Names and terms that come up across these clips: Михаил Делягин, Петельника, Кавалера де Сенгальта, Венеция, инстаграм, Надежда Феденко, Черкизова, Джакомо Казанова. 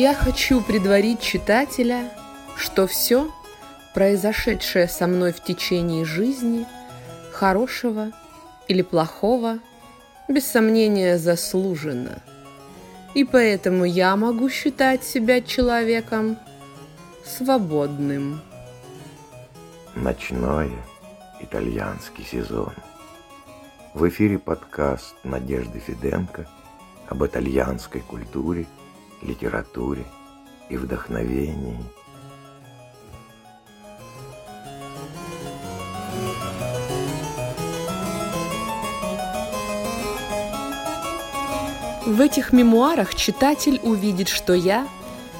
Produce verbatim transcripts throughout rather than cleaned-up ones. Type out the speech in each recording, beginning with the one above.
я хочу предварить читателя, что все, произошедшее со мной в течение жизни, хорошего или плохого, без сомнения заслужено. И поэтому я могу считать себя человеком свободным. Ночной итальянский сезон. В эфире подкаст Надежды Феденко об итальянской культуре, литературе и вдохновении. В этих мемуарах читатель увидит, что я,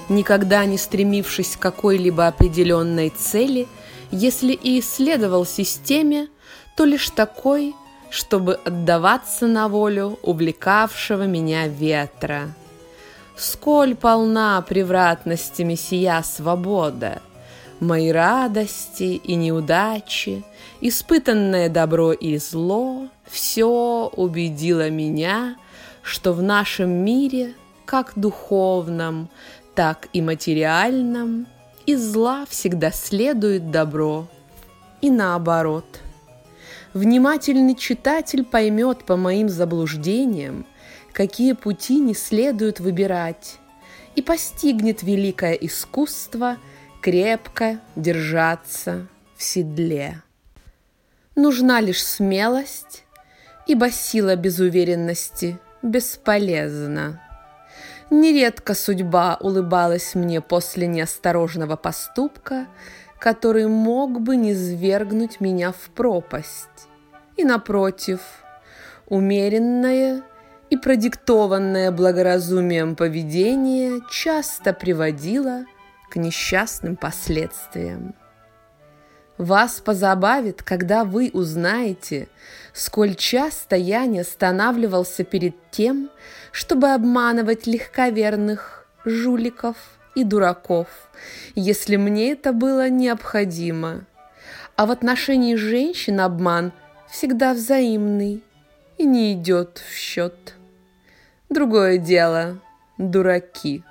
никогда не стремившись к какой-либо определенной цели, если и следовал системе, то лишь такой, чтобы отдаваться на волю увлекавшего меня ветра. Сколь полна превратностями сия свобода, мои радости и неудачи, испытанное добро и зло, все убедило меня, что в нашем мире, как духовном, так и материальном, из зла всегда следует добро, и наоборот. Внимательный читатель поймет по моим заблуждениям, какие пути не следует выбирать, и постигнет великое искусство крепко держаться в седле. Нужна лишь смелость, ибо сила без уверенности бесполезна. Нередко судьба улыбалась мне после неосторожного поступка, который мог бы низвергнуть меня в пропасть. И, напротив, умеренное и продиктованное благоразумием поведение часто приводило к несчастным последствиям. Вас позабавит, когда вы узнаете, сколь часто я не останавливался перед тем, чтобы обманывать легковерных жуликов и дураков, если мне это было необходимо. А в отношении женщин обман всегда взаимный и не идет в счет. Другое дело – дураки.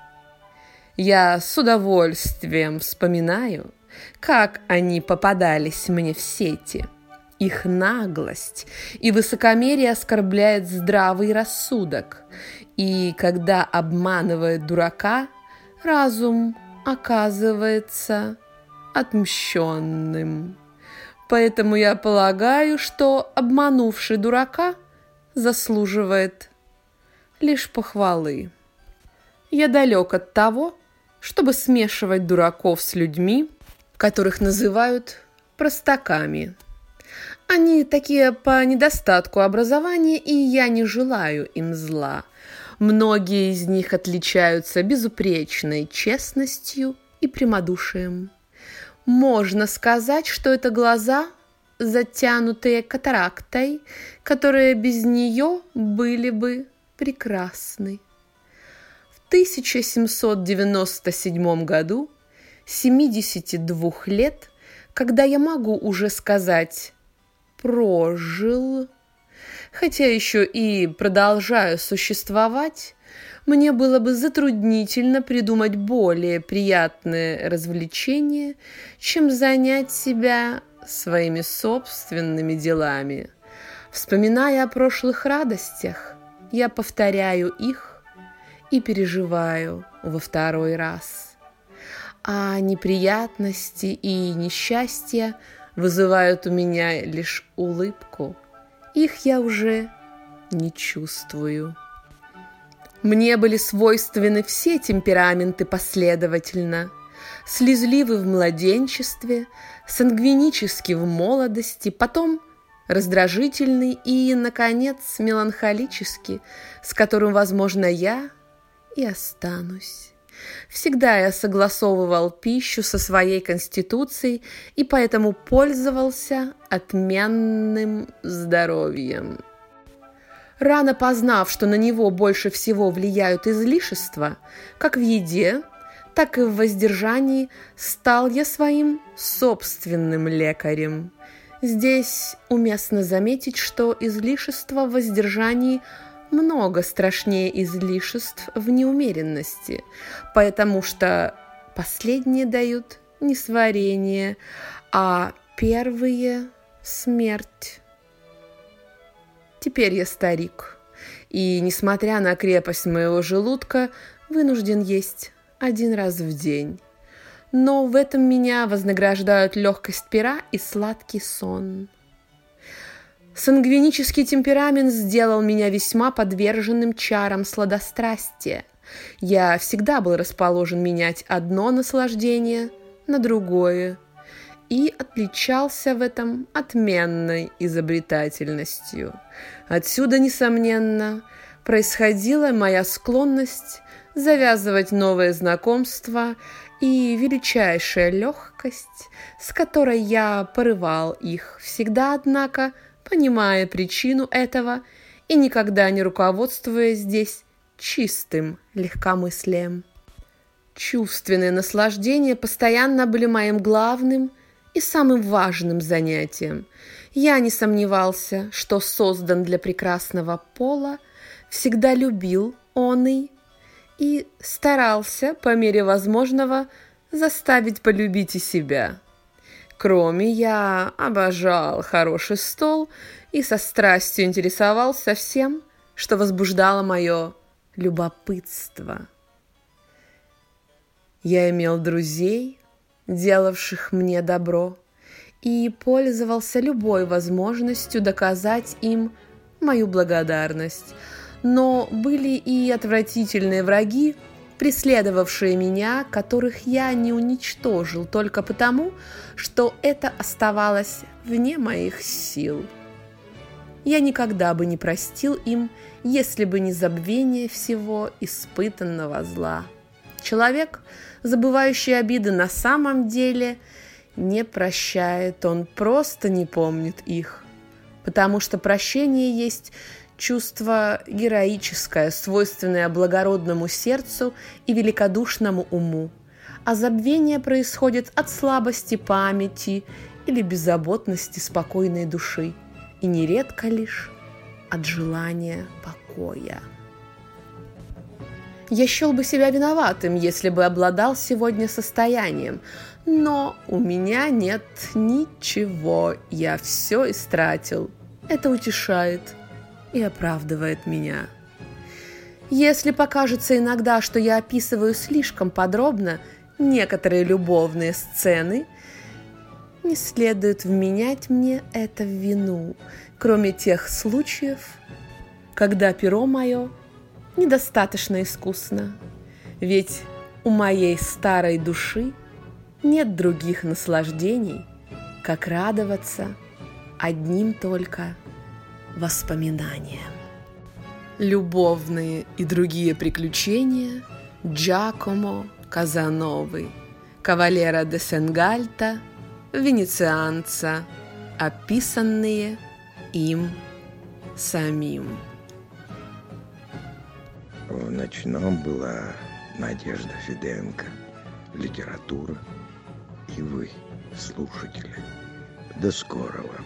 Я с удовольствием вспоминаю, как они попадались мне в сети. Их наглость и высокомерие оскорбляет здравый рассудок. И когда обманывает дурака, разум оказывается отмщенным. Поэтому я полагаю, что обманувший дурака заслуживает лишь похвалы. Я далек от того, чтобы смешивать дураков с людьми, которых называют простаками. Они такие по недостатку образования, и я не желаю им зла. Многие из них отличаются безупречной честностью и прямодушием. Можно сказать, что это глаза, затянутые катарактой, которые без нее были бы прекрасны. В тысяча семьсот девяносто седьмом году, семидесяти двух лет, когда я могу уже сказать «прожил», хотя еще и продолжаю существовать, мне было бы затруднительно придумать более приятное развлечение, чем занять себя своими собственными делами. Вспоминая о прошлых радостях, я повторяю их и переживаю во второй раз. А неприятности и несчастья вызывают у меня лишь улыбку. Их я уже не чувствую. Мне были свойственны все темпераменты последовательно. Слезливы в младенчестве, сангвинически в молодости, потом раздражительный и, наконец, меланхолический, с которым, возможно, я и останусь. Всегда я согласовывал пищу со своей конституцией и поэтому пользовался отменным здоровьем. Рано познав, что на него больше всего влияют излишества, как в еде, так и в воздержании, стал я своим собственным лекарем. Здесь уместно заметить, что излишества в воздержании много страшнее излишеств в неумеренности, потому что последние дают не сварение, а первые – смерть. Теперь я старик, и, несмотря на крепость моего желудка, вынужден есть один раз в день. Но в этом меня вознаграждают легкость пера и сладкий сон. Сангвинический темперамент сделал меня весьма подверженным чарам сладострастия. Я всегда был расположен менять одно наслаждение на другое и отличался в этом отменной изобретательностью. Отсюда, несомненно, происходила моя склонность завязывать новые знакомства и величайшая легкость, с которой я порывал их, всегда, однако, понимая причину этого и никогда не руководствуясь здесь чистым легкомыслием. Чувственные наслаждения постоянно были моим главным и самым важным занятием. Я не сомневался, что создан для прекрасного пола, всегда любил оный и старался, по мере возможного, заставить полюбить и себя. Кроме я обожал хороший стол и со страстью интересовался всем, что возбуждало мое любопытство. Я имел друзей, делавших мне добро, и пользовался любой возможностью доказать им мою благодарность. Но были и отвратительные враги, преследовавшие меня, которых я не уничтожил только потому, что это оставалось вне моих сил. Я никогда бы не простил им, если бы не забвение всего испытанного зла. Человек, забывающий обиды, на самом деле не прощает, он просто не помнит их, потому что прощение есть чувство героическое, свойственное благородному сердцу и великодушному уму, а забвение происходит от слабости памяти или беззаботности спокойной души, и нередко лишь от желания покоя. Я счел бы себя виноватым, если бы обладал сегодня состоянием, но у меня нет ничего, я все истратил. Это утешает и оправдывает меня. Если покажется иногда, что я описываю слишком подробно некоторые любовные сцены, не следует вменять мне это в вину, кроме тех случаев, когда перо мое недостаточно искусно, ведь у моей старой души нет других наслаждений, как радоваться одним только воспоминания. Любовные и другие приключения Джакомо Казановы, Кавалера де Сенгальта, венецианца, описанные им самим. В ночном была Надежда Феденко, литература и вы, слушатели. До скорого!